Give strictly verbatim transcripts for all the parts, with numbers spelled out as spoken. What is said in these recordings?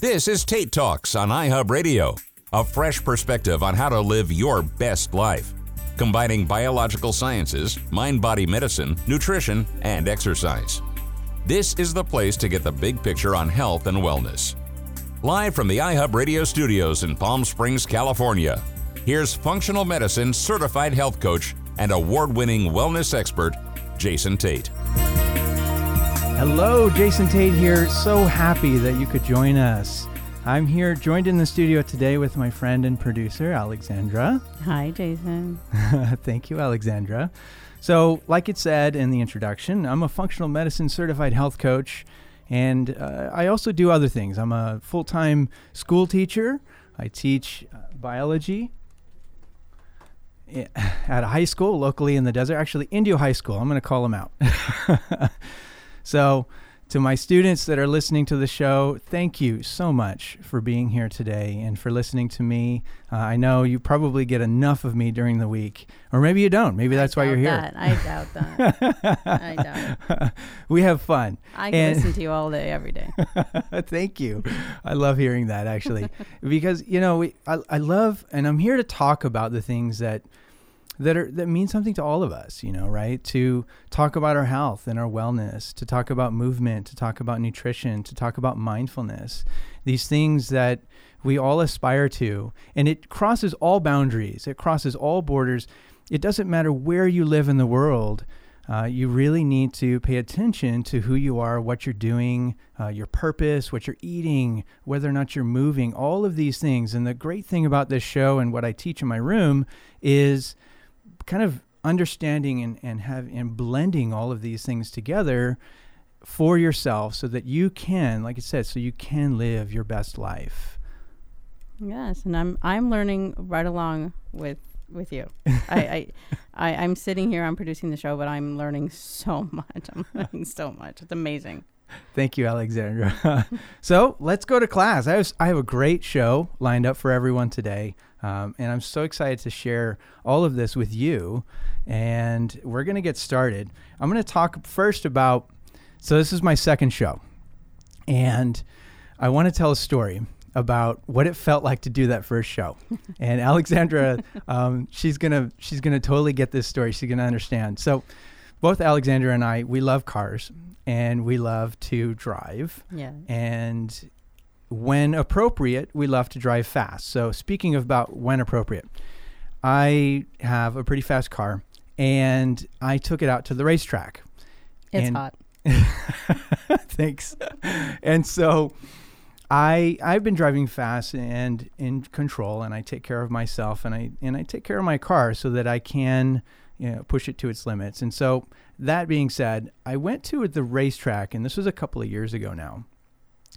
This is Tate Talks on iHub Radio, a fresh perspective on how to live your best life, combining biological sciences, mind-body medicine, nutrition, and exercise. This is the place to get the big picture on health and wellness. Live from the iHub Radio studios in Palm Springs, California, here's functional medicine certified health coach and award-winning wellness expert, Jason Tate. Hello, Jason Tate here. So happy that you could join us. I'm here joined in the studio today with my friend and producer, Alexandra. Hi, Jason. Thank you, Alexandra. So, like it said in the introduction, I'm a functional medicine certified health coach, and uh, I also do other things. I'm a full-time school teacher. I teach uh, biology at a high school locally in the desert, actually Indio High School. I'm going to call them out. So to my students that are listening to the show, thank you so much for being here today and for listening to me. Uh, I know you probably get enough of me during the week, or maybe you don't. Maybe that's why you're here. I doubt that. I doubt that. We have fun. I can and listen to you all day, every day. Thank you. I love hearing that, actually, because, you know, we, I, I love, and I'm here to talk about the things that that are that mean something to all of us, you know, right? To talk about our health and our wellness, to talk about movement, to talk about nutrition, to talk about mindfulness, these things that we all aspire to. And it crosses all boundaries. It crosses all borders. It doesn't matter where you live in the world. Uh, you really need to pay attention to who you are, what you're doing, uh, your purpose, what you're eating, whether or not you're moving, all of these things. And the great thing about this show and what I teach in my room is kind of understanding and, and have and blending all of these things together for yourself so that you can, like I said, so you can live your best life. Yes. And I'm, I'm learning right along with, with you. I, I, I, I'm sitting here, I'm producing the show, but I'm learning so much. I'm learning so much. It's amazing. Thank you, Alexandra. So let's go to class. I have, I have a great show lined up for everyone today. Um, and I'm so excited to share all of this with you. And we're going to get started. I'm going to talk first about, so this is my second show. And I want to tell a story about what it felt like to do that first show. And Alexandra, um, she's going to, she's going to totally get this story. She's going to understand. So both Alexandra and I, we love cars and we love to drive. Yeah. And when appropriate, we love to drive fast. So speaking about when appropriate, I have a pretty fast car and I took it out to the racetrack. It's and hot. Thanks. And so I, I've been driving fast and in control, and I take care of myself and I, and I take care of my car so that I can, you know, push it to its limits. And so that being said, I went to the racetrack, and this was a couple of years ago now.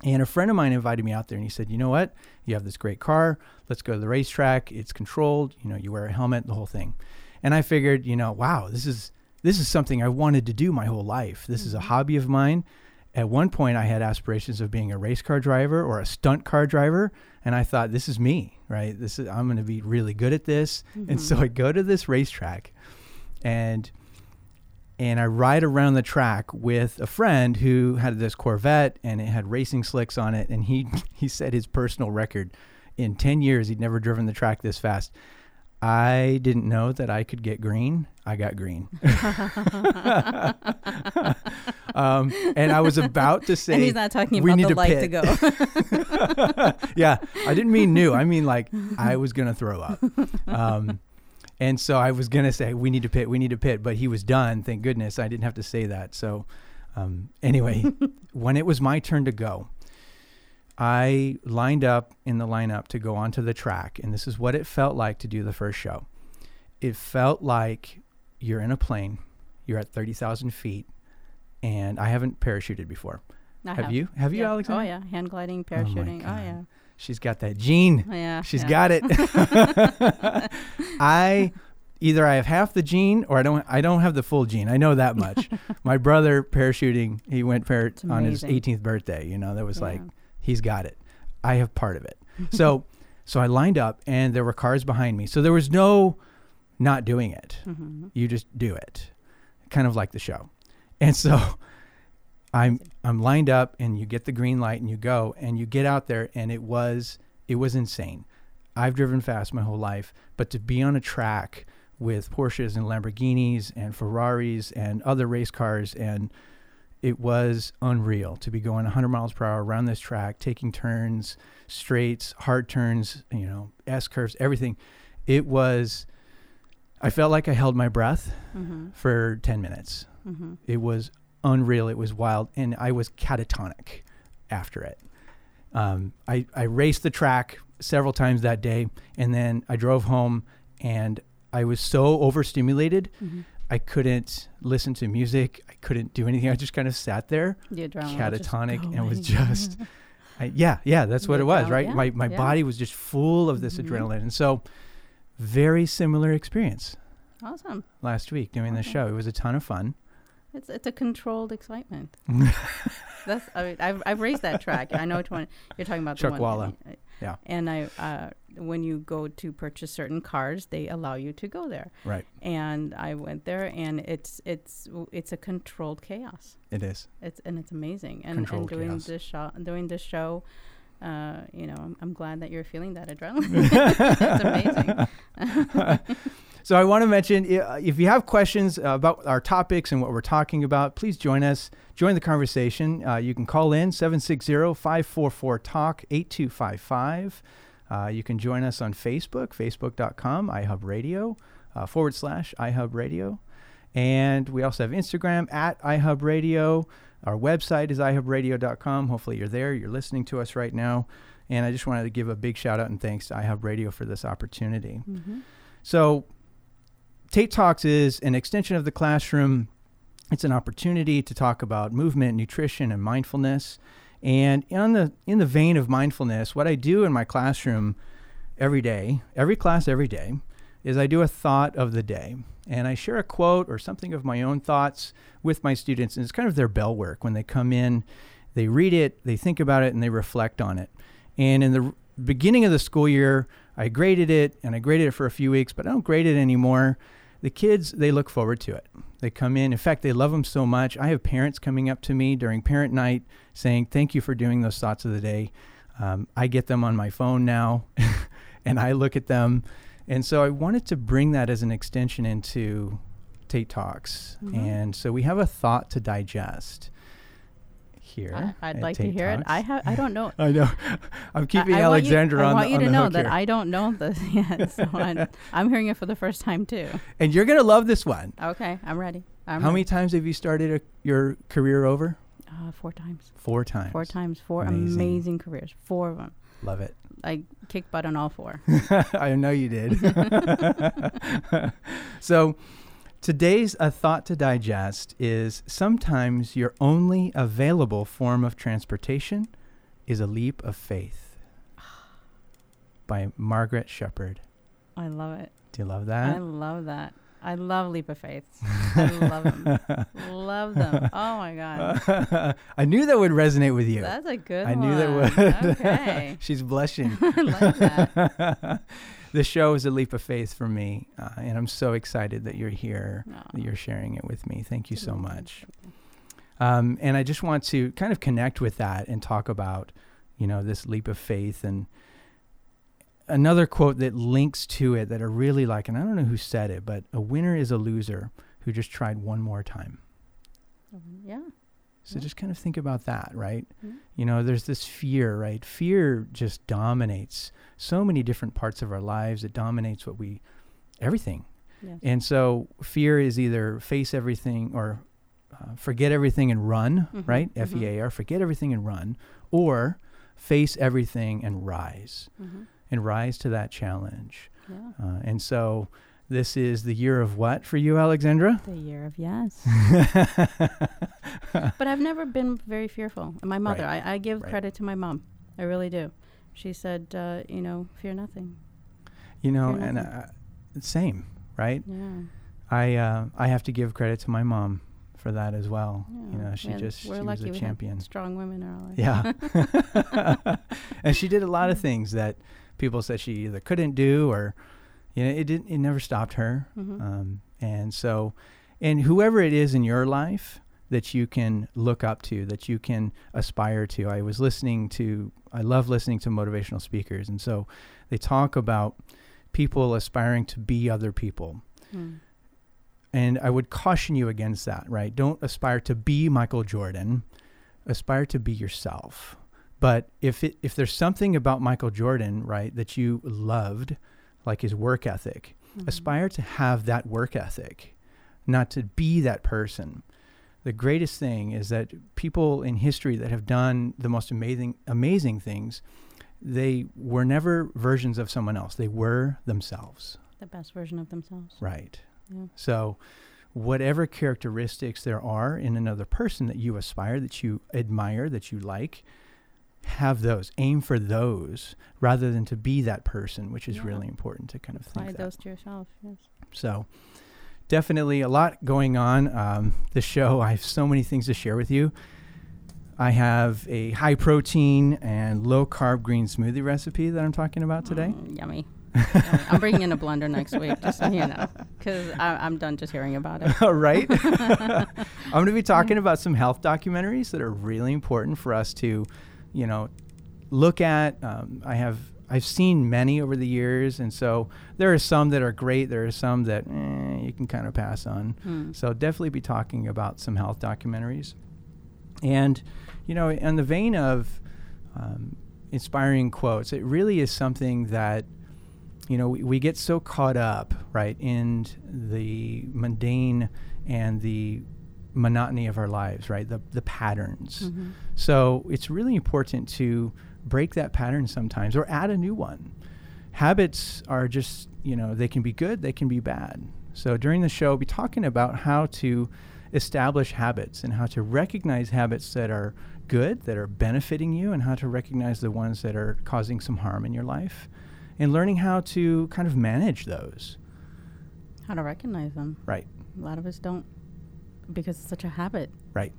And a friend of mine invited me out there and he said, you know what, you have this great car, let's go to the racetrack, it's controlled, you know, you wear a helmet, the whole thing. And I figured, you know, wow, this is this is something I wanted to do my whole life. This mm-hmm. is a hobby of mine. At one point I had aspirations of being a race car driver or a stunt car driver. And I thought, this is me, right? This is, I'm going to be really good at this. Mm-hmm. And so I go to this racetrack and And I ride around the track with a friend who had this Corvette and it had racing slicks on it. And he, he set his personal record. In ten years, he'd never driven the track this fast. I didn't know that I could get green. I got green. um, and I was about to say, and he's not talking about the light to go. Yeah. I didn't mean new. I mean, like, I was going to throw up. Um, And so I was going to say, we need to pit, we need to pit, but he was done. Thank goodness. I didn't have to say that. So um, anyway, when it was my turn to go, I lined up in the lineup to go onto the track. And this is what it felt like to do the first show. It felt like you're in a plane, you're at thirty thousand feet, and I haven't parachuted before. I have, have you? Have yeah. you, Alexandra? Oh, yeah. Hand gliding, parachuting. Oh, oh yeah. She's got that gene. Yeah, She's yeah. got it. I either I have half the gene or I don't I don't have the full gene. I know that much. My brother parachuting, he went par- on his eighteenth birthday, you know. That was yeah. like, he's got it. I have part of it. So so I lined up and there were cars behind me. So there was no not doing it. Mm-hmm. You just do it. Kind of like the show. And so I'm I'm lined up, and you get the green light, and you go, and you get out there, and it was it was insane. I've driven fast my whole life, but to be on a track with Porsches and Lamborghinis and Ferraris and other race cars, and it was unreal to be going one hundred miles per hour around this track, taking turns, straights, hard turns, you know, S curves, everything. It was, I felt like I held my breath mm-hmm. for ten minutes. Mm-hmm. It was unreal. It was wild. And I was catatonic after it. Um, I, I raced the track several times that day. And then I drove home, and I was so overstimulated. Mm-hmm. I couldn't listen to music. I couldn't do anything. I just kind of sat there, the catatonic, and was just, I, yeah, yeah, that's what it was, right? Yeah, my my yeah. body was just full of this mm-hmm. adrenaline. And so very similar experience. Awesome. Last week doing okay. this show. It was a ton of fun. It's it's a controlled excitement. That's I mean, I've I've raced that track. I know which one you're talking about. Chuck the one. Walla. I, I, yeah. And I uh, when you go to purchase certain cars, they allow you to go there. Right. And I went there, and it's it's it's a controlled chaos. It is. It's and it's amazing. And, and doing chaos. this show, doing this show, uh, you know, I'm, I'm glad that you're feeling that adrenaline. It's amazing. So I want to mention, if you have questions about our topics and what we're talking about, please join us. Join the conversation. Uh, you can call in seven six zero, five four four, T A L K, eight two five five. Uh, you can join us on Facebook, facebook dot com, iHub Radio, uh, forward slash iHub Radio. And we also have Instagram, at iHub Radio. Our website is i hub radio dot com. Hopefully you're there. You're listening to us right now. And I just wanted to give a big shout out and thanks to iHub Radio for this opportunity. Mm-hmm. So Tate Talks is an extension of the classroom. It's an opportunity to talk about movement, nutrition, and mindfulness. And in the in the vein of mindfulness, what I do in my classroom every day, every class every day, is I do a thought of the day. And I share a quote or something of my own thoughts with my students. And it's kind of their bell work. When they come in, they read it, they think about it, and they reflect on it. And in the r- beginning of the school year, I graded it, and I graded it for a few weeks, but I don't grade it anymore. The kids, they look forward to it. They come in. In fact, they love them so much. I have parents coming up to me during parent night saying, thank you for doing those thoughts of the day. Um, I get them on my phone now, and I look at them. And so I wanted to bring that as an extension into Tate Talks. Mm-hmm. And so we have a thought to digest. Here I, I'd like Tate to hear Talks. It. I have. I don't know. I know. I'm keeping I, I Alexandra on the hook. I want you, I want the, you to know that here. I don't know this yet, so I'm, I'm hearing it for the first time too. And you're gonna love this one. Okay, I'm ready. I'm How ready. many times have you started a, your career over? Uh, four times. Four times. Four times. Four amazing. amazing careers. Four of them. Love it. I kicked butt on all four. I know you did. So. Today's A Thought to Digest is sometimes your only available form of transportation is a leap of faith by Margaret Shepherd. I love it. Do you love that? I love that. I love leap of faith. I love them. Love them. Oh, my God. I knew that would resonate with you. That's a good I one. I knew that would. Okay. She's blushing. I love that. The show is a leap of faith for me, uh, and I'm so excited that you're here, Aww. that you're sharing it with me. Thank you so much. Um, and I just want to kind of connect with that and talk about, you know, this leap of faith. And another quote that links to it that I really like, and I don't know who said it, but a winner is a loser who just tried one more time. Mm-hmm. Yeah. So yeah. just kind of think about that, right? Mm-hmm. You know, there's this fear, right? Fear just dominates so many different parts of our lives. It dominates what we, everything. Yes. And so fear is either face everything or uh, forget everything and run, mm-hmm. right? Mm-hmm. F E A R, forget everything and run, or face everything and rise, mm-hmm. and rise to that challenge. Yeah. Uh, and so this is the year of what for you, Alexandra? The year of yes. But I've never been very fearful. My mother, right. I, I give right. credit to my mom. I really do. She said, uh, you know, fear nothing. You know, nothing. and uh, same, right? Yeah. I uh, I have to give credit to my mom for that as well. Yeah. You know, she yeah, just she was a champion. Strong women are all. Yeah. And she did a lot yeah. of things that people said she either couldn't do or. You know, it didn't. It never stopped her. Mm-hmm. Um, and so, and whoever it is in your life that you can look up to, that you can aspire to. I was listening to, I love listening to motivational speakers. And so they talk about people aspiring to be other people. Mm. And I would caution you against that, right? Don't aspire to be Michael Jordan. Aspire to be yourself. But if it, if there's something about Michael Jordan, right, that you loved, like his work ethic, mm-hmm. aspire to have that work ethic, not to be that person. The greatest thing is that people in history that have done the most amazing, amazing things, they were never versions of someone else. They were themselves. The best version of themselves. Right. Yeah. So whatever characteristics there are in another person that you aspire, that you admire, that you like, have those, aim for those rather than to be that person, which is yeah. really important to kind of apply think those that. to yourself. Yes. So definitely a lot going on. Um, the show, I have so many things to share with you. I have a high protein and low carb green smoothie recipe that I'm talking about today. Mm, yummy. yummy. I'm bringing in a blender next week, just so you know, because I'm done just hearing about it. All right. I'm going to be talking about some health documentaries that are really important for us to you know, look at. Um, I have, I've seen many over the years. And so there are some that are great. There are some that eh, you can kind of pass on. Mm. So definitely be talking about some health documentaries. And, you know, in the vein of um, inspiring quotes, it really is something that, you know, we, we get so caught up, right, in the mundane and the monotony of our lives, right? The the patterns. Mm-hmm. So it's really important to break that pattern sometimes or add a new one. Habits are just, you know, they can be good, they can be bad. So during the show, we'll be talking about how to establish habits and how to recognize habits that are good, that are benefiting you, and how to recognize the ones that are causing some harm in your life and learning how to kind of manage those. How to recognize them. Right. A lot of us don't. Because it's such a habit. Right.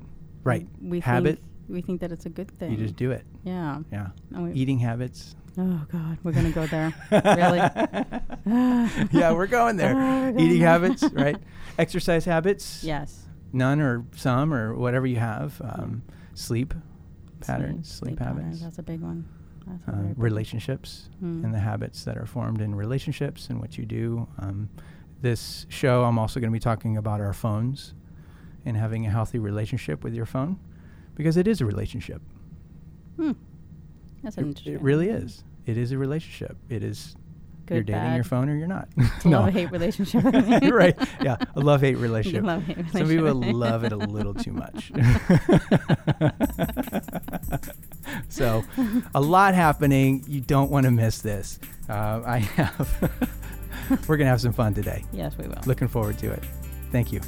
Right. We habit. Think, we think that it's a good thing. You just do it. Yeah. Yeah. We, Eating habits. Oh, God. We're going to go there. Really? Yeah, we're going there. Oh, we're going Eating there. habits, right? Exercise habits. Yes. None or some or whatever you have. Um, sleep, sleep patterns. Sleep, sleep habits. Patterns, that's a big one. That's uh, a relationships mm. and the habits that are formed in relationships and what you do. Um, this show, I'm also going to be talking about our phones. And having a healthy relationship with your phone, because it is a relationship. Hmm. That's it, interesting. It really is. It is a relationship. It is Good, you're dating bad. your phone or you're not. No. Love-hate relationship. Right. Yeah. A love-hate relationship. Love-hate relationship. Some people love it a little too much. So a lot happening. You don't want to miss this. Uh, I have. We're going to have some fun today. Yes, we will. Looking forward to it. Thank you.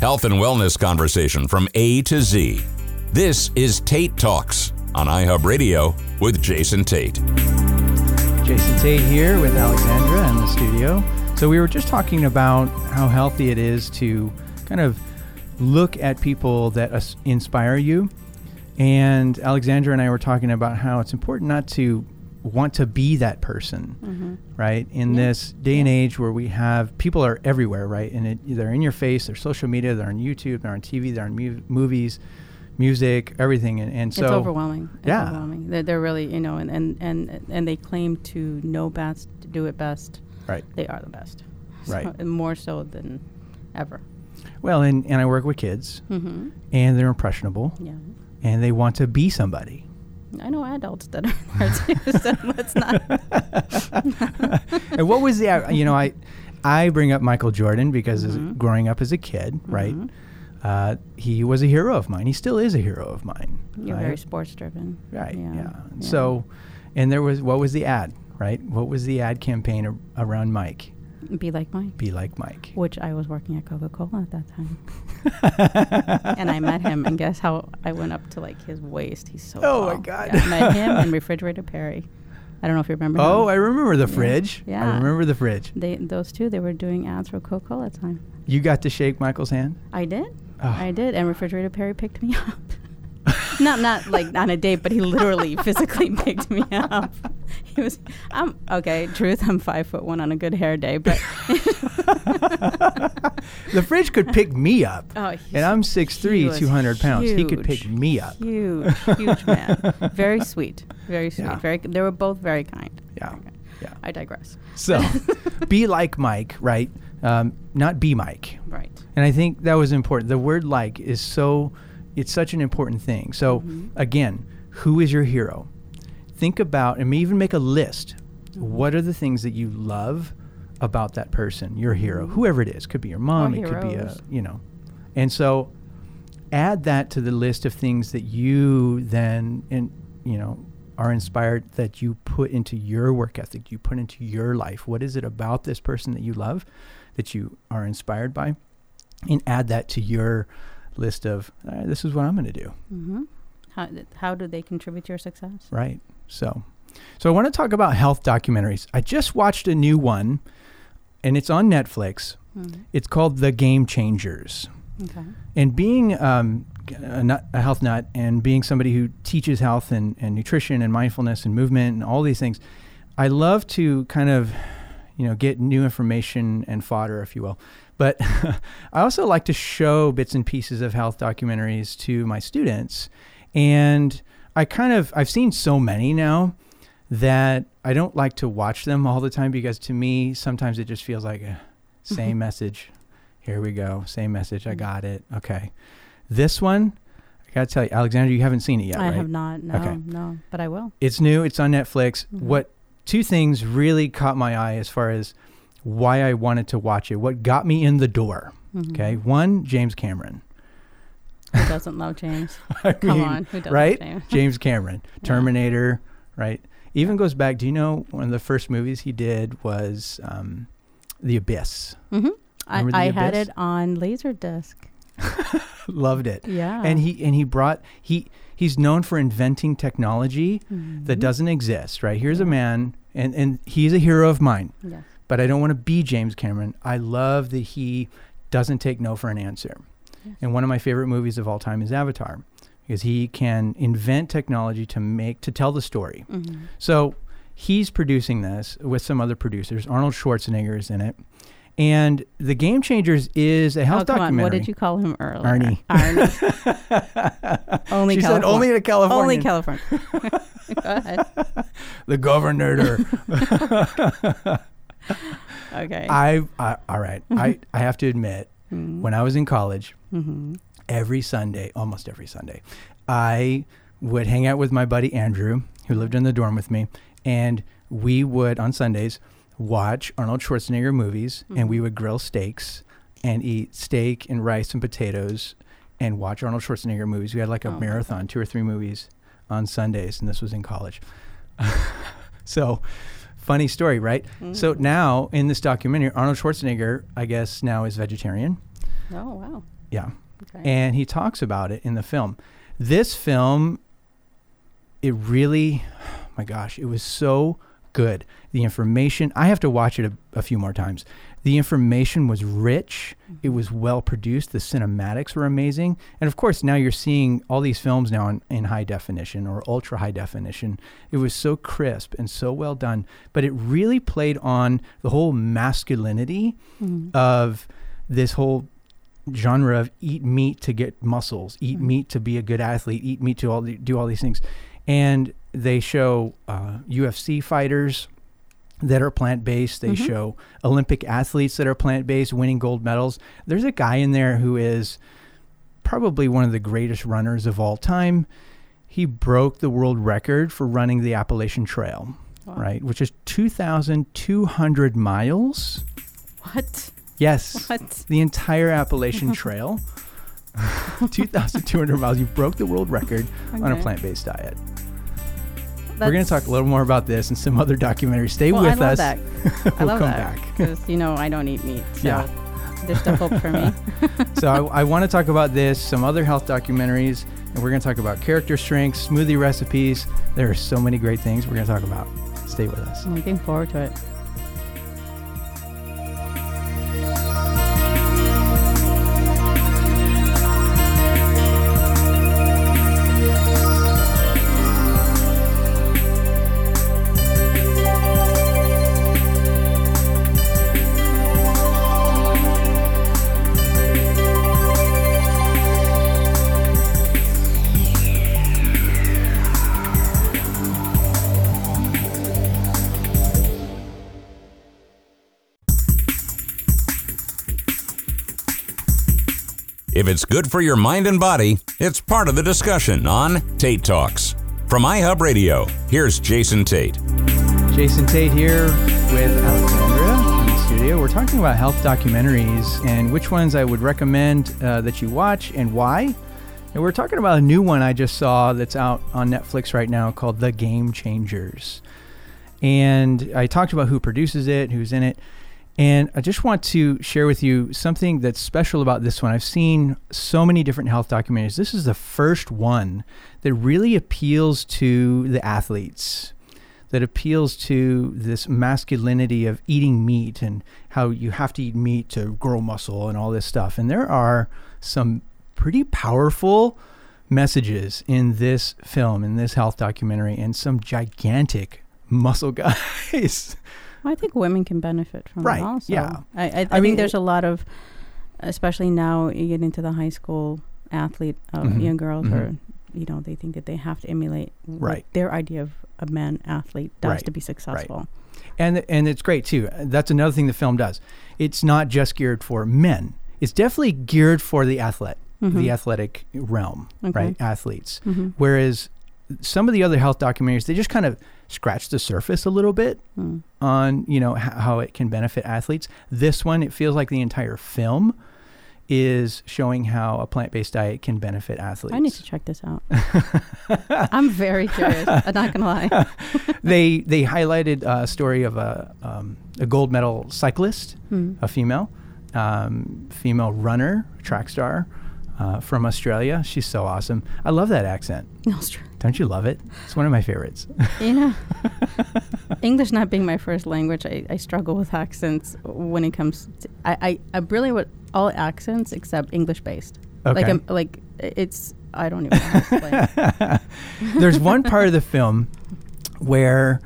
Health and wellness conversation from A to Z. This is Tate Talks on iHub Radio with Jason Tate. Jason Tate here with Alexandra in the studio. So we were just talking about how healthy it is to kind of look at people that as- inspire you. And Alexandra and I were talking about how it's important not to want to be that person, mm-hmm. right? In yeah. this day yeah. and age where we have, people are everywhere, right? And it, they're in your face, they're social media, they're on YouTube, they're on T V, they're on mu- movies, music, everything. And, and so- It's overwhelming. It's yeah. overwhelming. They're, they're really, you know, and, and, and, and they claim to know best, to do it best. Right. They are the best. So, right. And more so than ever. Well, and, and I work with kids, mm-hmm. and they're impressionable, yeah. and they want to be somebody. I know adults that are there too, so let's not. And what was the, you know, I I bring up Michael Jordan because mm-hmm. as, growing up as a kid, mm-hmm. right, uh, he was a hero of mine. He still is a hero of mine. You're right? Very sports driven. Right, yeah. yeah. yeah. So, and there was, what was the ad, right? What was the ad campaign ar- around Mike? Be like Mike. Be like Mike. Which I was working at Coca-Cola at that time. And I met him, and guess how I went up to like his waist. He's so tall. Oh, my God. Yeah, I met him and Refrigerator Perry. I don't know if you remember Oh, him. I remember the yeah. fridge. Yeah. I remember the fridge. They, those two, they were doing ads for Coca-Cola at the time. You got to shake Michael's hand? I did. Oh. I did. And Refrigerator Perry picked me up. Not not like on a date, but he literally physically picked me up. He was, I'm okay. Truth, I'm five foot one on a good hair day, but the fridge could pick me up. Oh, and I'm six three, two hundred pounds. He could pick me up. Huge, huge man. Very sweet, very sweet. Yeah. Very. They were both very kind. Yeah, okay. yeah. I digress. So, be like Mike, right? Um, not be Mike. Right. And I think that was important. The word "like" is so. It's such an important thing. So mm-hmm. again, who is your hero? Think about, and even make a list. Mm-hmm. What are the things that you love about that person, your hero, mm-hmm. whoever it is? Could be your mom, it could be a, you know. And so add that to the list of things that you then, in, you know, are inspired, that you put into your work ethic, you put into your life. What is it about this person that you love, that you are inspired by? And add that to your list of uh, this is what I'm going to do. Mm-hmm. How th- how do they contribute to your success? Right. So, so I want to talk about health documentaries. I just watched a new one, and it's on Netflix. Mm-hmm. It's called The Game Changers. Okay. And being um, a, nut, a health nut, and being somebody who teaches health and, and nutrition and mindfulness and movement and all these things, I love to kind of, you know, get new information and fodder, if you will. But I also like to show bits and pieces of health documentaries to my students. And I kind of, I've seen so many now that I don't like to watch them all the time, because to me, sometimes it just feels like, uh, same message. Here we go. Same message. I got it. Okay. This one, I got to tell you, Alexandra, you haven't seen it yet, I right? I have not. No, okay. no, but I will. It's new. It's on Netflix. Mm-hmm. What two things really caught my eye as far as why I wanted to watch it, what got me in the door. Mm-hmm. Okay. One, James Cameron. Who doesn't love James? I Come mean, on. Who doesn't right? love James? James Cameron, Terminator, yeah. right? Even yeah. goes back, do you know one of the first movies he did was um, The Abyss? Mm-hmm. I, the I Abyss? Had it on Laserdisc. Loved it. Yeah. And he and he brought, he he's known for inventing technology mm-hmm. that doesn't exist, right? Here's yeah. a man, and, and he's a hero of mine. Yes. But I don't want to be James Cameron. I love that he doesn't take no for an answer. Yes. And one of my favorite movies of all time is Avatar, because he can invent technology to make, to tell the story. Mm-hmm. So he's producing this with some other producers. Arnold Schwarzenegger is in it. And The Game Changers is a health oh, come documentary. On. What did you call him earlier? Arnie. Arnie. only she California. said only to California. Only California. Go ahead. The governor. Okay. I, I all right. I, I have to admit, mm-hmm. when I was in college, mm-hmm. every Sunday, almost every Sunday, I would hang out with my buddy Andrew, who lived in the dorm with me, and we would on Sundays watch Arnold Schwarzenegger movies, mm-hmm. and we would grill steaks and eat steak and rice and potatoes and watch Arnold Schwarzenegger movies. We had like a oh, marathon, two or three movies on Sundays, and this was in college. So. Funny story, right? Mm-hmm. So now in this documentary, Arnold Schwarzenegger, I guess now is vegetarian. Oh, wow. Yeah. Okay. And he talks about it in the film. This film, it really, oh my gosh, it was so good. The information, I have to watch it a, a few more times. The information was rich. Mm-hmm. It was well produced. The cinematics were amazing. And of course, now you're seeing all these films now in, in high definition or ultra high definition. It was so crisp and so well done, but it really played on the whole masculinity mm-hmm. of this whole genre of eat meat to get muscles, eat mm-hmm. meat to be a good athlete, eat meat to all the, do all these things. And they show uh, U F C fighters that are plant-based. They mm-hmm. show Olympic athletes that are plant-based winning gold medals. There's a guy in there who is probably one of the greatest runners of all time. he broke the world record for running the Appalachian Trail, wow. right? Which is two thousand two hundred miles. What? Yes. What? The entire Appalachian Trail. two thousand two hundred miles. You broke the world record okay. on a plant-based diet. That's We're going to talk a little more about this and some other documentaries. Stay well, with I love us. That. we'll I love come that. back. Because, you know, I don't eat meat. So yeah. there's still hope for me. So I, I want to talk about this, some other health documentaries, and we're going to talk about character strengths, smoothie recipes. There are so many great things we're going to talk about. Stay with us. I'm looking forward to it. If it's good for your mind and body, it's part of the discussion on Tate Talks. From iHub Radio, here's Jason Tate. Jason Tate here with Alexandra in the studio. We're talking about health documentaries and which ones I would recommend uh, that you watch and why. And we're talking about a new one I just saw that's out on Netflix right now called The Game Changers. And I talked about who produces it, who's in it. And I just want to share with you something that's special about this one. I've seen so many different health documentaries. This is the first one that really appeals to the athletes, that appeals to this masculinity of eating meat and how you have to eat meat to grow muscle and all this stuff. And there are some pretty powerful messages in this film, in this health documentary, and some gigantic muscle guys. I think women can benefit from right, it also. Yeah. I, I, I, I mean, think there's a lot of, especially now you get into the high school athlete, of mm-hmm, young girls mm-hmm. are, you know, they think that they have to emulate right. their idea of a man athlete does right, to be successful. Right. And and it's great too. That's another thing the film does. It's not just geared for men. It's definitely geared for the athlete, mm-hmm. the athletic realm, okay. right? Athletes. Mm-hmm. Whereas some of the other health documentaries, they just kind of scratch the surface a little bit mm. on, you know, h- how it can benefit athletes. This one, it feels like the entire film is showing how a plant-based diet can benefit athletes. I need to check this out. I'm very curious. I'm not going to lie. they they highlighted a story of a, um, a gold medal cyclist, mm. a female, um, female runner, track star. Uh, from Australia. She's so awesome. I love that accent. Australia. Don't you love it? It's one of my favorites. You know, English not being my first language, I, I struggle with accents when it comes to, I, I, I really with all accents except English-based. Okay. Like, I'm, like it's, I don't even know how to explain. There's one part of the film where,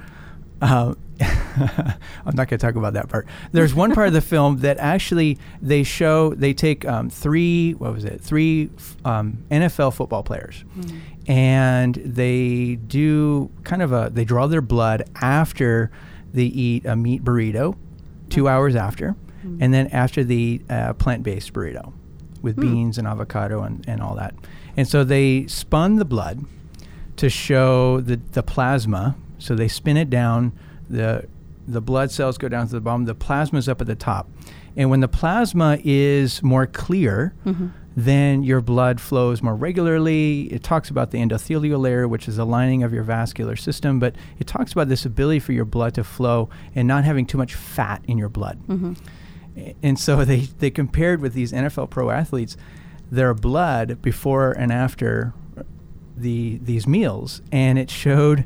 uh, I'm not going to talk about that part. There's one part of the film that actually they show, they take um, three, what was it, three um, N F L football players. Mm. And they do kind of a, they draw their blood after they eat a meat burrito, two hours after, mm. and then after the uh, plant-based burrito with mm. beans and avocado and, and all that. And so they spun the blood to show the, the plasma. So they spin it down. The the blood cells go down to the bottom. The plasma's up at the top. And when the plasma is more clear, mm-hmm. then your blood flows more regularly. It talks about the endothelial layer, which is the lining of your vascular system. But it talks about this ability for your blood to flow and not having too much fat in your blood. Mm-hmm. And so they, they compared with these N F L pro athletes, their blood before and after the these meals. And it showed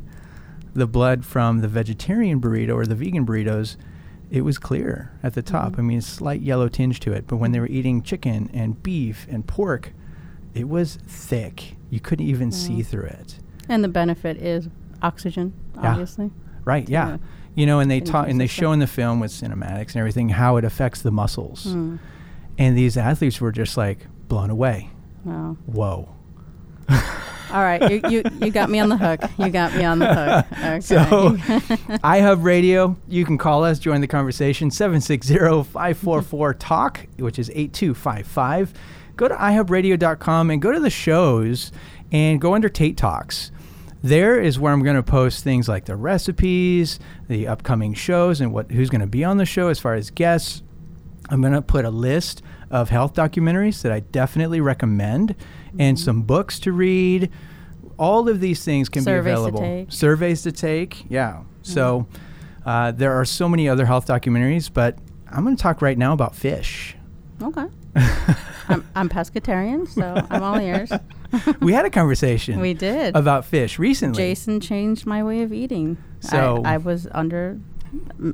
the blood from the vegetarian burrito or the vegan burritos, it was clear at the top. Mm-hmm. I mean, a slight yellow tinge to it, but when they were eating chicken and beef and pork, it was thick. You couldn't even yeah. see through it. And the benefit is oxygen, yeah. obviously. Right, yeah. yeah. You know, and they talk and they show in the film with cinematics and everything how it affects the muscles. Mm. And these athletes were just like blown away. Wow. Whoa. All right, you, you you got me on the hook. You got me on the hook. Okay. So, iHub Radio, you can call us, join the conversation, seven six zero, five four four, talk, which is eight two five five. Go to i hub radio dot com and go to the shows and go under Tate Talks. There is where I'm going to post things like the recipes, the upcoming shows, and what who's going to be on the show as far as guests. I'm going to put a list of health documentaries that I definitely recommend, mm-hmm. and some books to read. All of these things can Surveys be available. To take. Surveys to take. Yeah. Mm-hmm. So uh, there are so many other health documentaries, but I'm going to talk right now about fish. Okay. I'm, I'm pescatarian, so I'm all ears. We had a conversation. We did. About fish recently. Jason changed my way of eating. So I, I was under,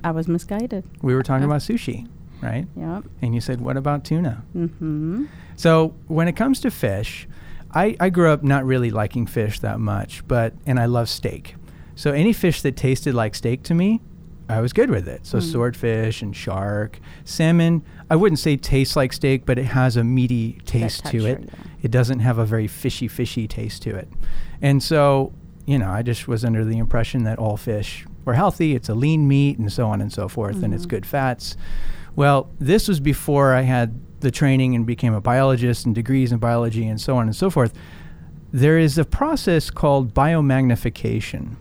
I was misguided. We were talking about sushi, right? Yep. And you said, what about tuna? Mm-hmm. So when it comes to fish, I, I grew up not really liking fish that much, but, and I love steak. So any fish that tasted like steak to me, I was good with it. So mm. swordfish and shark, salmon, I wouldn't say tastes like steak, but it has a meaty taste to it. Yeah. It doesn't have a very fishy, fishy taste to it. And so, you know, I just was under the impression that all fish were healthy. It's a lean meat and so on and so forth, mm-hmm. and it's good fats. Well, this was before I had the training and became a biologist and degrees in biology and so on and so forth. There is a process called biomagnification.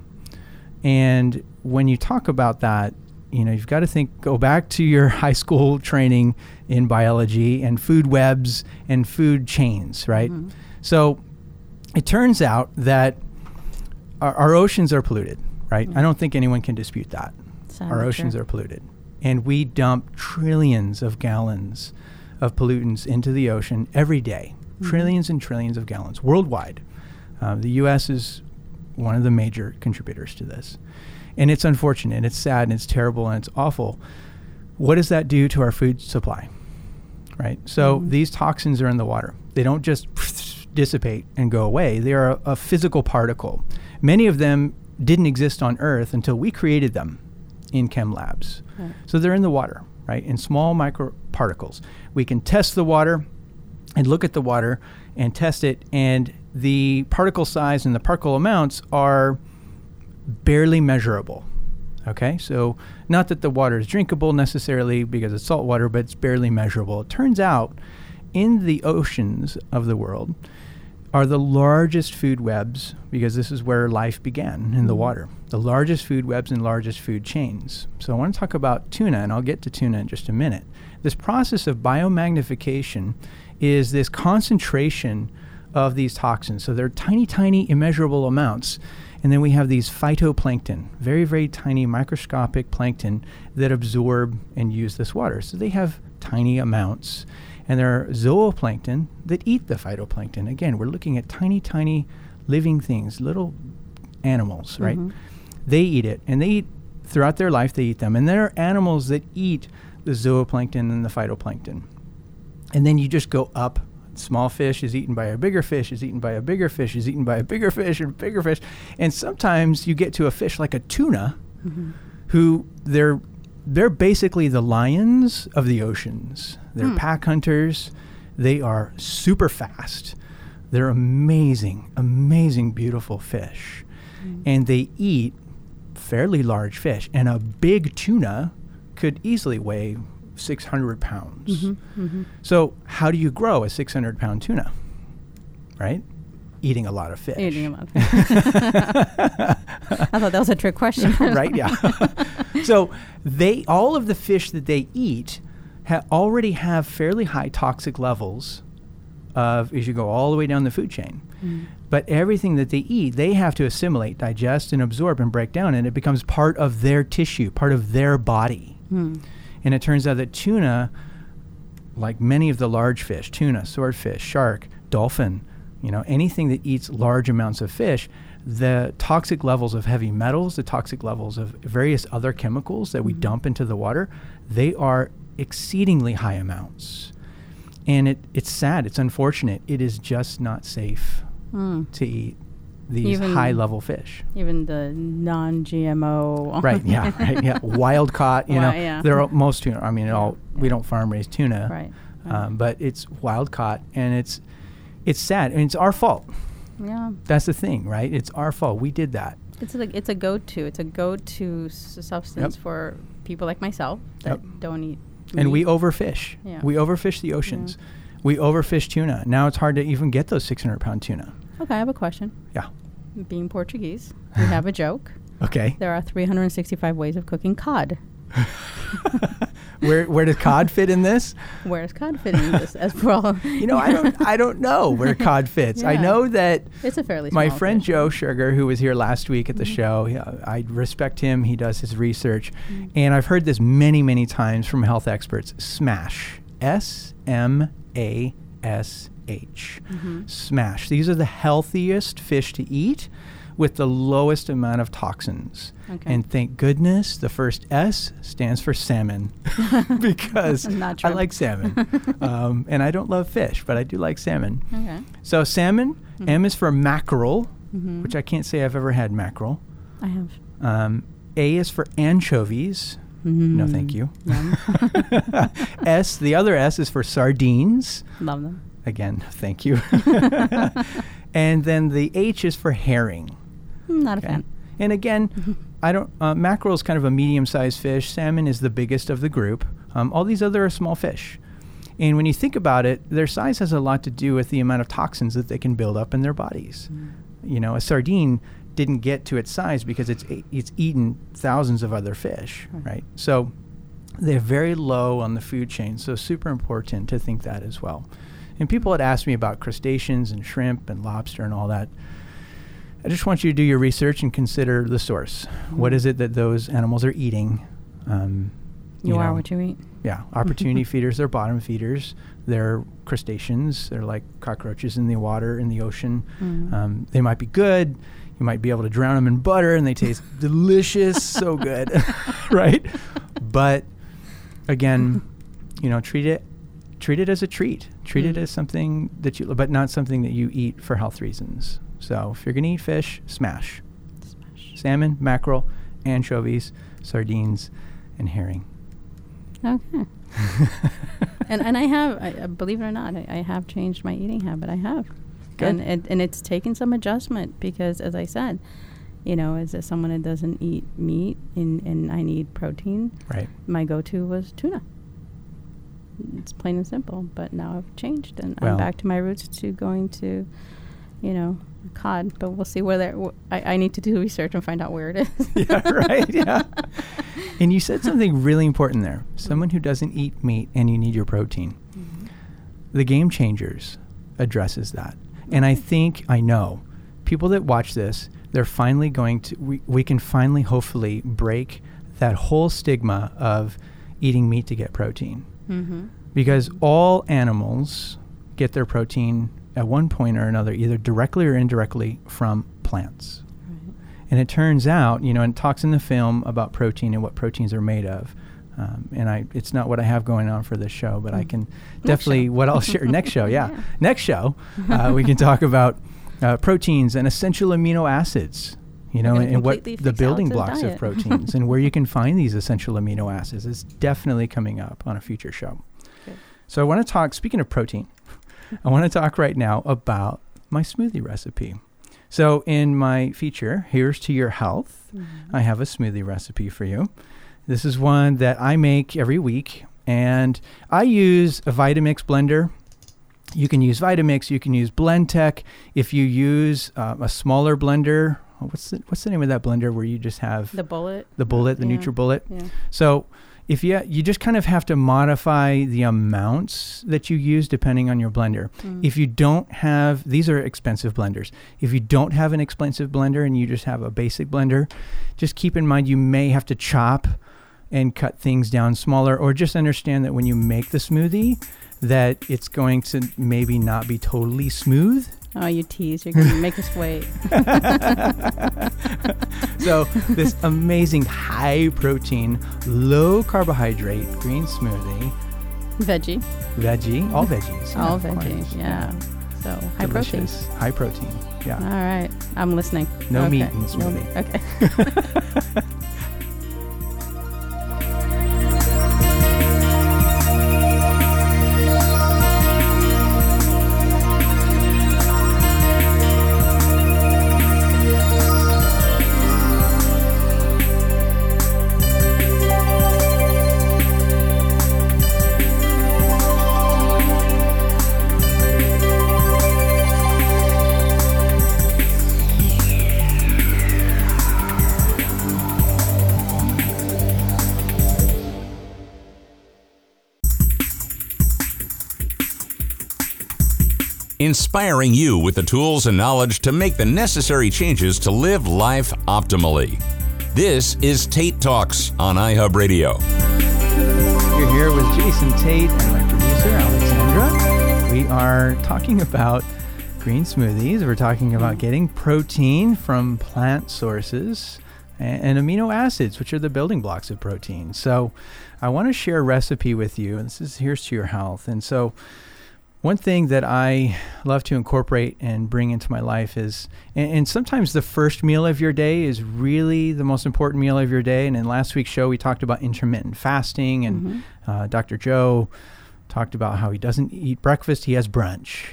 And when you talk about that, you know, you've got to think, go back to your high school training in biology and food webs and food chains, right? Mm-hmm. So it turns out that our, our oceans are polluted, right? Mm-hmm. I don't think anyone can dispute that. Sounds our oceans true. Are polluted. And we dump trillions of gallons of pollutants into the ocean every day, mm-hmm. trillions and trillions of gallons worldwide. Uh, the U S is one of the major contributors to this. And it's unfortunate, and it's sad, and it's terrible, and it's awful. What does that do to our food supply, right? So mm-hmm. these toxins are in the water. They don't just dissipate and go away. They are a, a physical particle. Many of them didn't exist on Earth until we created them in chem labs. Right. So they're in the water, right, in small microparticles. We can test the water and look at the water and test it, and the particle size and the particle amounts are barely measurable. Okay, so not that the water is drinkable necessarily because it's salt water, but it's barely measurable. It turns out in the oceans of the world are the largest food webs, because this is where life began, in the water. The largest food webs and largest food chains. So I want to talk about tuna, and I'll get to tuna in just a minute. This process of biomagnification is this concentration of these toxins. So they're tiny, tiny, immeasurable amounts. And then we have these phytoplankton, very, very tiny microscopic plankton that absorb and use this water. So they have tiny amounts. And there are zooplankton that eat the phytoplankton. Again, we're looking at tiny, tiny living things, little animals, right? Mm-hmm. They eat it, and they eat throughout their life, they eat them. And there are animals that eat the zooplankton and the phytoplankton. And then you just go up. Small fish is eaten by a bigger fish, is eaten by a bigger fish, is eaten by a bigger fish, and bigger fish. And sometimes you get to a fish like a tuna, mm-hmm. who they're they're basically the lions of the oceans. They're mm. pack hunters. They are super fast. They're amazing, amazing, beautiful fish. Mm. And they eat fairly large fish. And a big tuna could easily weigh six hundred pounds. Mm-hmm, mm-hmm. So how do you grow a six hundred pound tuna, right? Eating a lot of fish. Eating a lot of fish. I thought that was a trick question. Right, yeah. So they, all of the fish that they eat ha- already have fairly high toxic levels of, as you go all the way down the food chain. Mm. But everything that they eat, they have to assimilate, digest, and absorb and break down, and it becomes part of their tissue, part of their body. Mm. And it turns out that tuna, like many of the large fish, tuna, swordfish, shark, dolphin, you know, anything that eats large amounts of fish, the toxic levels of heavy metals, the toxic levels of various other chemicals that we mm-hmm. dump into the water, they are exceedingly high amounts. And it, it's sad. It's unfortunate. It is just not safe mm. to eat these even high-level fish. Even the non-G M O. Right, yeah, right, yeah. Wild caught, you well, know. Yeah. They're all, most tuna, I mean, yeah, all yeah. we don't farm-raise tuna. Right. right. Um, but it's wild caught, and it's it's sad, and it's our fault. Yeah. That's the thing, right? It's our fault. We did that. It's like it's a go-to. It's a go-to s- substance yep. for people like myself that yep. don't eat meat. And we overfish. Yeah. We overfish the oceans. Yeah. We overfish tuna. Now it's hard to even get those six hundred pound tuna. Okay, I have a question. Yeah. Being Portuguese, we have a joke. Okay. There are three hundred sixty-five ways of cooking cod. Where where does cod fit in this? Where does cod fit in this? As well, you know, I don't I don't know where cod fits. Yeah. I know that it's a fairly my friend fish. Joe Sugar, who was here last week at the mm-hmm. show. Uh, I respect him. He does his research, mm-hmm. and I've heard this many many times from health experts. SMASH, S M A S H, mm-hmm. SMASH. These are the healthiest fish to eat, with the lowest amount of toxins. Okay. And thank goodness the first S stands for salmon because I like salmon. um, and I don't love fish, but I do like salmon. Okay. So salmon, mm-hmm. M is for mackerel, mm-hmm. which I can't say I've ever had mackerel. I have. Um, A is for anchovies. Mm-hmm. No, thank you. Yeah. S, the other S is for sardines. Love them. Again, thank you. And then the H is for herring. Not okay. a fan. And again, I don't. Uh, mackerel is kind of a medium-sized fish. Salmon is the biggest of the group. Um, all these other are small fish. And when you think about it, their size has a lot to do with the amount of toxins that they can build up in their bodies. Mm. You know, a sardine didn't get to its size because it's it's eaten thousands of other fish, right? right? So they're very low on the food chain. So super important to think that as well. And people had asked me about crustaceans and shrimp and lobster and all that. I just want you to do your research and consider the source. Mm-hmm. What is it that those animals are eating? Um, you, you are know, what you eat. Yeah. Opportunity feeders, they're bottom feeders. They're crustaceans. They're like cockroaches in the water, in the ocean. Mm-hmm. Um, they might be good. You might be able to drown them in butter and they taste delicious, so good, right? But again, you know, treat it. Treat it as a treat. Treat mm-hmm. it as something that you, but not something that you eat for health reasons. So if you're going to eat fish, smash. Smash. Salmon, mackerel, anchovies, sardines, and herring. Okay. and and I have, I, believe it or not, I, I have changed my eating habit. I have. Good. And, and, and it's taken some adjustment because, as I said, you know, as, as someone that doesn't eat meat and, and I need protein, right. my go-to was tuna. It's plain and simple, but now I've changed and well, I'm back to my roots to going to, you know, cod. But we'll see where that. W- I, I need to do research and find out where it is. Yeah, right. Yeah. And you said something really important there. Someone who doesn't eat meat and you need your protein. Mm-hmm. The Game Changers addresses that, mm-hmm. and I think I know people that watch this. They're finally going to. We we can finally, hopefully, break that whole stigma of eating meat to get protein. Mm-hmm. Because all animals get their protein at one point or another, either directly or indirectly from plants. Right. And it turns out, you know, and it talks in the film about protein and what proteins are made of. Um, and I, it's not what I have going on for this show, but mm-hmm. I can next definitely, show. what I'll share next show, yeah. yeah. Next show, uh, we can talk about uh, proteins and essential amino acids. You know, and, and what the building blocks of proteins and where you can find these essential amino acids is definitely coming up on a future show. Good. So I want to talk, speaking of protein, I want to talk right now about my smoothie recipe. So in my feature, Here's to Your Health, mm-hmm. I have a smoothie recipe for you. This is one that I make every week, and I use a Vitamix blender. You can use Vitamix, you can use Blendtec. If you use uh, a smaller blender, What's the, what's the name of that blender where you just have the bullet, the bullet, the yeah. NutriBullet. Yeah. So if you, you just kind of have to modify the amounts that you use depending on your blender. Mm. If you don't have, these are expensive blenders. If you don't have an expensive blender and you just have a basic blender, just keep in mind, you may have to chop and cut things down smaller, or just understand that when you make the smoothie, that it's going to maybe not be totally smooth. Oh, you tease. You're going to make us wait. So this amazing high-protein, low-carbohydrate green smoothie. Veggie. Veggie. All veggies. All veggies, yeah. So high Delicious. protein. High protein, yeah. All right. I'm listening. No okay. meat in the smoothie. No, okay. inspiring you with the tools and knowledge to make the necessary changes to live life optimally. This is Tate Talks on iHub Radio. You're here with Jason Tate and my producer, Alexandra. We are talking about green smoothies. We're talking about getting protein from plant sources and amino acids, which are the building blocks of protein. So I want to share a recipe with you, and this is Here's to Your Health. And so one thing that I love to incorporate and bring into my life is, and, and sometimes the first meal of your day is really the most important meal of your day. And in last week's show, we talked about intermittent fasting, and mm-hmm. uh, Doctor Joe talked about how he doesn't eat breakfast, he has brunch.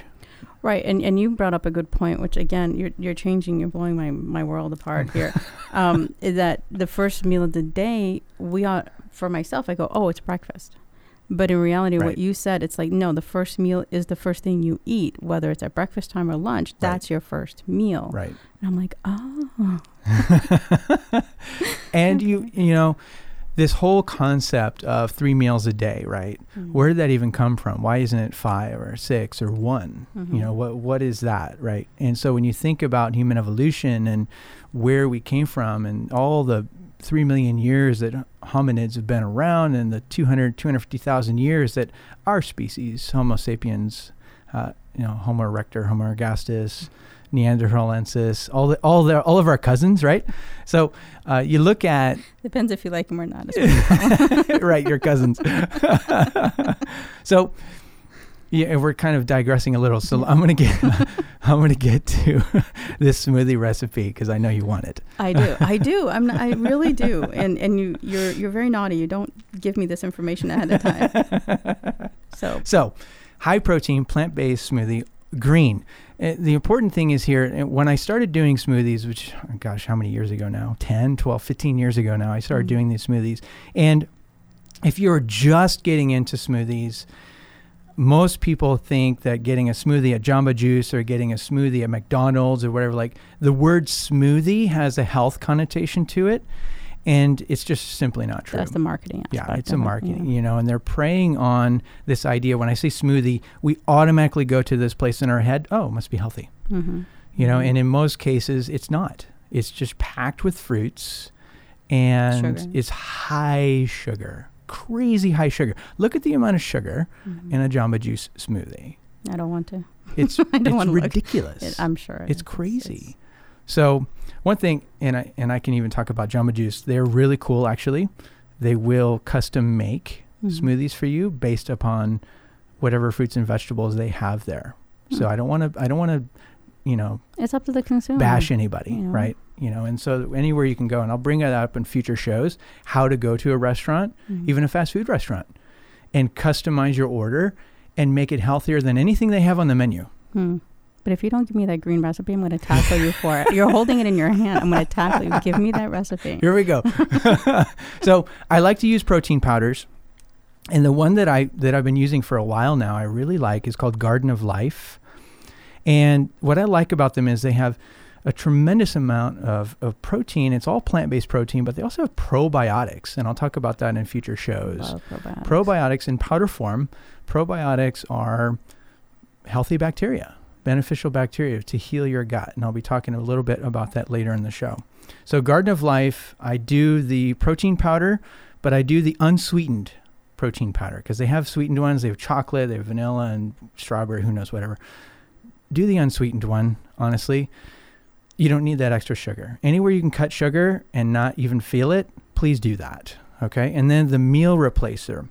Right, and, and you brought up a good point, which again, you're you're changing, you're blowing my, my world apart here, um, is that the first meal of the day, we ought, for myself, I go, oh, it's breakfast. But in reality, right. what you said, it's like, no, the first meal is the first thing you eat, whether it's at breakfast time or lunch, that's right. your first meal. Right. And I'm like, oh. And you, you know, this whole concept of three meals a day, right? Mm-hmm. Where did that even come from? Why isn't it five or six or one? Mm-hmm. You know, what what is that, right? And so when you think about human evolution and where we came from and all the three million years that hominids have been around and the two hundred, two hundred fifty thousand years that our species, Homo sapiens, uh, you know, Homo erector, Homo ergastus, Neanderthalensis, all the, all the, all of our cousins, right? So uh, you look at... Depends if you like them or not. Right, your cousins. So yeah, we're kind of digressing a little. So I'm gonna get, I'm gonna get to this smoothie recipe because I know you want it. I do, I do. I'm, not, I really do. And and you, you're, you're very naughty. You don't give me this information ahead of time. So so, high protein, plant based smoothie, green. Uh, the important thing is here, when I started doing smoothies, which, oh gosh, how many years ago now? ten, twelve, fifteen years ago now, I started mm-hmm. doing these smoothies. And if you're just getting into smoothies, most people think that getting a smoothie at Jamba Juice or getting a smoothie at McDonald's or whatever, like the word smoothie has a health connotation to it. And it's just simply not true. That's the marketing aspect. Yeah, it's a marketing, yeah. you know, and they're preying on this idea. When I say smoothie, we automatically go to this place in our head, oh, it must be healthy. Mm-hmm. You know, mm-hmm. and in most cases, it's not. It's just packed with fruits and sugar. It's high sugar, crazy high sugar. Look at the amount of sugar mm-hmm. in a Jamba Juice smoothie. I don't want to. It's, I don't it's want to ridiculous. It, I'm sure. It's, it's crazy. It's, so one thing, and I and I can even talk about Jamba Juice. They're really cool, actually. They will custom make mm-hmm. smoothies for you based upon whatever fruits and vegetables they have there. Mm. So I don't want to, I don't want to, you know. It's up to the consumer. Bash anybody, you know. Right? You know, and so anywhere you can go, and I'll bring that up in future shows. How to go to a restaurant, mm-hmm. even a fast food restaurant, and customize your order and make it healthier than anything they have on the menu. Mm. But if you don't give me that green recipe, I'm going to tackle you for it. You're holding it in your hand. I'm going to tackle you. Give me that recipe. Here we go. So I like to use protein powders. And the one that, I, that I've been using for a while now, I really like, is called Garden of Life. And what I like about them is they have a tremendous amount of, of protein. It's all plant-based protein, but they also have probiotics. And I'll talk about that in future shows. Probiotics. Probiotics in powder form. Probiotics are healthy bacteria. Beneficial bacteria to heal your gut. And I'll be talking a little bit about that later in the show. So Garden of Life, I do the protein powder, but I do the unsweetened protein powder because they have sweetened ones. They have chocolate, they have vanilla and strawberry, who knows, whatever. Do the unsweetened one, honestly. You don't need that extra sugar. Anywhere you can cut sugar and not even feel it, please do that, okay? And then the meal replacer.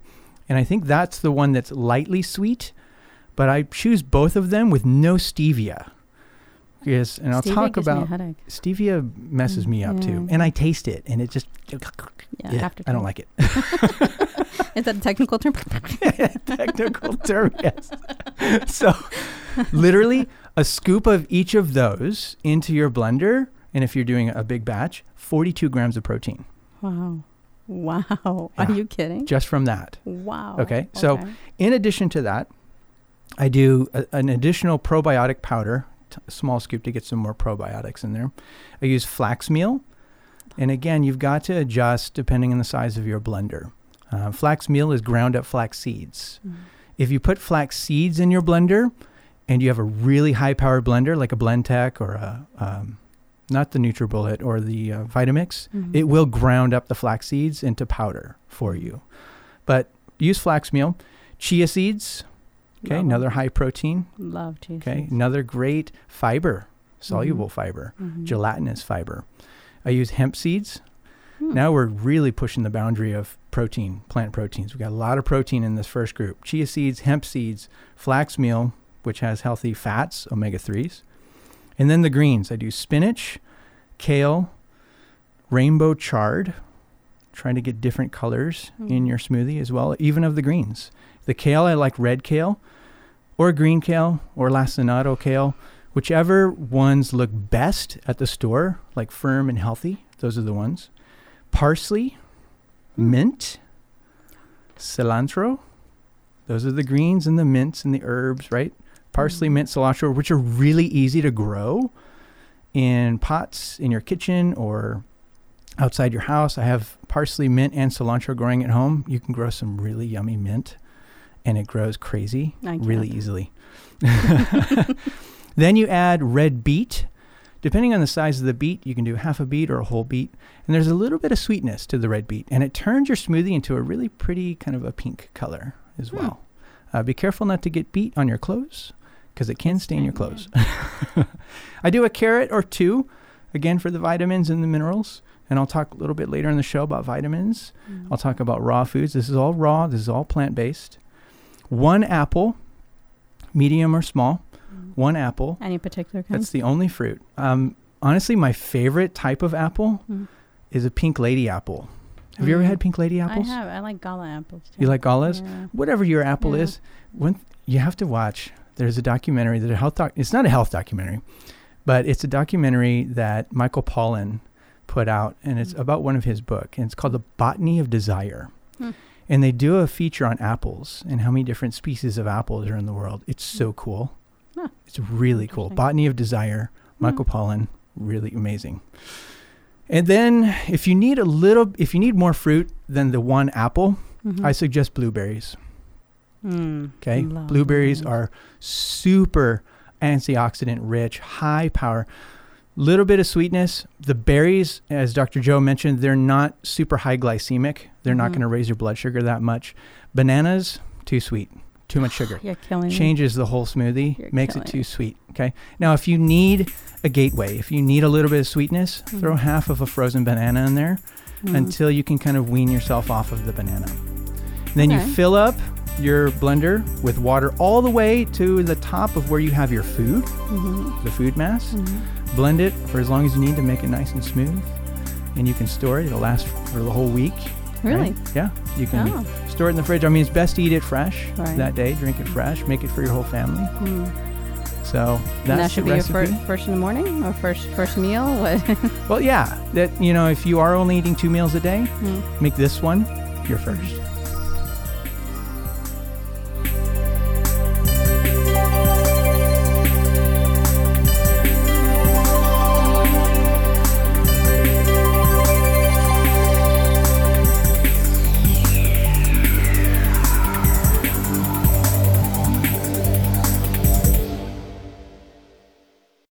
And I think that's the one that's lightly sweet. But I choose both of them with no stevia. Yes, and I'll stevia talk gives about me a headache. Stevia messes me up yeah. too, and I taste it, and it just yeah, yeah, after I don't like it. Is that a technical term? Technical term, yes. So, literally a scoop of each of those into your blender, and if you're doing a big batch, forty-two grams of protein. Wow. Wow. Yeah. Are you kidding? Just from that. Wow. Okay. So, okay. In addition to that, I do a, an additional probiotic powder, t- a small scoop to get some more probiotics in there. I use flax meal. And again, you've got to adjust depending on the size of your blender. Uh, flax meal is ground up flax seeds. Mm-hmm. If you put flax seeds in your blender and you have a really high-powered blender like a Blendtec or a, um, not the NutriBullet or the uh, Vitamix, mm-hmm. it will ground up the flax seeds into powder for you. But use flax meal. Chia seeds, okay, Love another them. high protein. Love chia okay, seeds. Another great fiber, soluble mm-hmm. fiber, mm-hmm. gelatinous fiber. I use hemp seeds. Mm. Now we're really pushing the boundary of protein, plant proteins. We've got a lot of protein in this first group. Chia seeds, hemp seeds, flax meal, which has healthy fats, omega threes. And then the greens. I do spinach, kale, rainbow chard, trying to get different colors mm. in your smoothie as well, even of the greens. The kale, I like red kale or green kale or lacinato kale, whichever ones look best at the store, like firm and healthy. Those are the ones. Parsley, mint, cilantro. Those are the greens and the mints and the herbs, right? Parsley, mint, cilantro, which are really easy to grow in pots in your kitchen or outside your house. I have parsley, mint, and cilantro growing at home. You can grow some really yummy mint, and it grows crazy really easily. Then you add red beet. Depending on the size of the beet, you can do half a beet or a whole beet. And there's a little bit of sweetness to the red beet. And it turns your smoothie into a really pretty kind of a pink color as well. Hmm. Uh, be careful not to get beet on your clothes because it can stain your clothes. I do a carrot or two, again, for the vitamins and the minerals. And I'll talk a little bit later in the show about vitamins. Hmm. I'll talk about raw foods. This is all raw. This is all plant-based. One apple, medium or small. One apple. Any particular kind? That's the only fruit. Um, honestly, my favorite type of apple mm. is a pink lady apple. Have mm. you ever had pink lady apples? I have. I like gala apples too. You like galas? Yeah. Whatever your apple yeah. is, when you have to watch. There's a documentary that a health doc. It's not a health documentary, but it's a documentary that Michael Pollan put out, and it's mm. about one of his books, and it's called The Botany of Desire. Mm. And they do a feature on apples and how many different species of apples are in the world. It's mm. so cool. It's really cool. Botany of Desire, Michael mm. Pollan, really amazing. And then if you need a little, if you need more fruit than the one apple, mm-hmm. I suggest blueberries. Mm. Okay. Blueberries are super antioxidant rich, high power, little bit of sweetness. The berries, as Doctor Joe mentioned, they're not super high glycemic. They're not mm. going to raise your blood sugar that much. Bananas, too sweet. Too much sugar. You're killing me. Changes the whole smoothie, You're makes it too sweet. Okay. Now, if you need a gateway, if you need a little bit of sweetness, mm. throw half of a frozen banana in there mm. until you can kind of wean yourself off of the banana. And then okay. you fill up your blender with water all the way to the top of where you have your food, mm-hmm. the food mass. Mm-hmm. Blend it for as long as you need to make it nice and smooth. And you can store it. It'll last for the whole week. Really? Right? Yeah. You can oh. store it in the fridge. I mean, it's best to eat it fresh right. that day. Drink it fresh. Make it for your whole family. Mm. So that's and that should the be recipe. Your first, first in the morning or first first meal. What? Well, yeah. That you know, if you are only eating two meals a day, mm. make this one your first.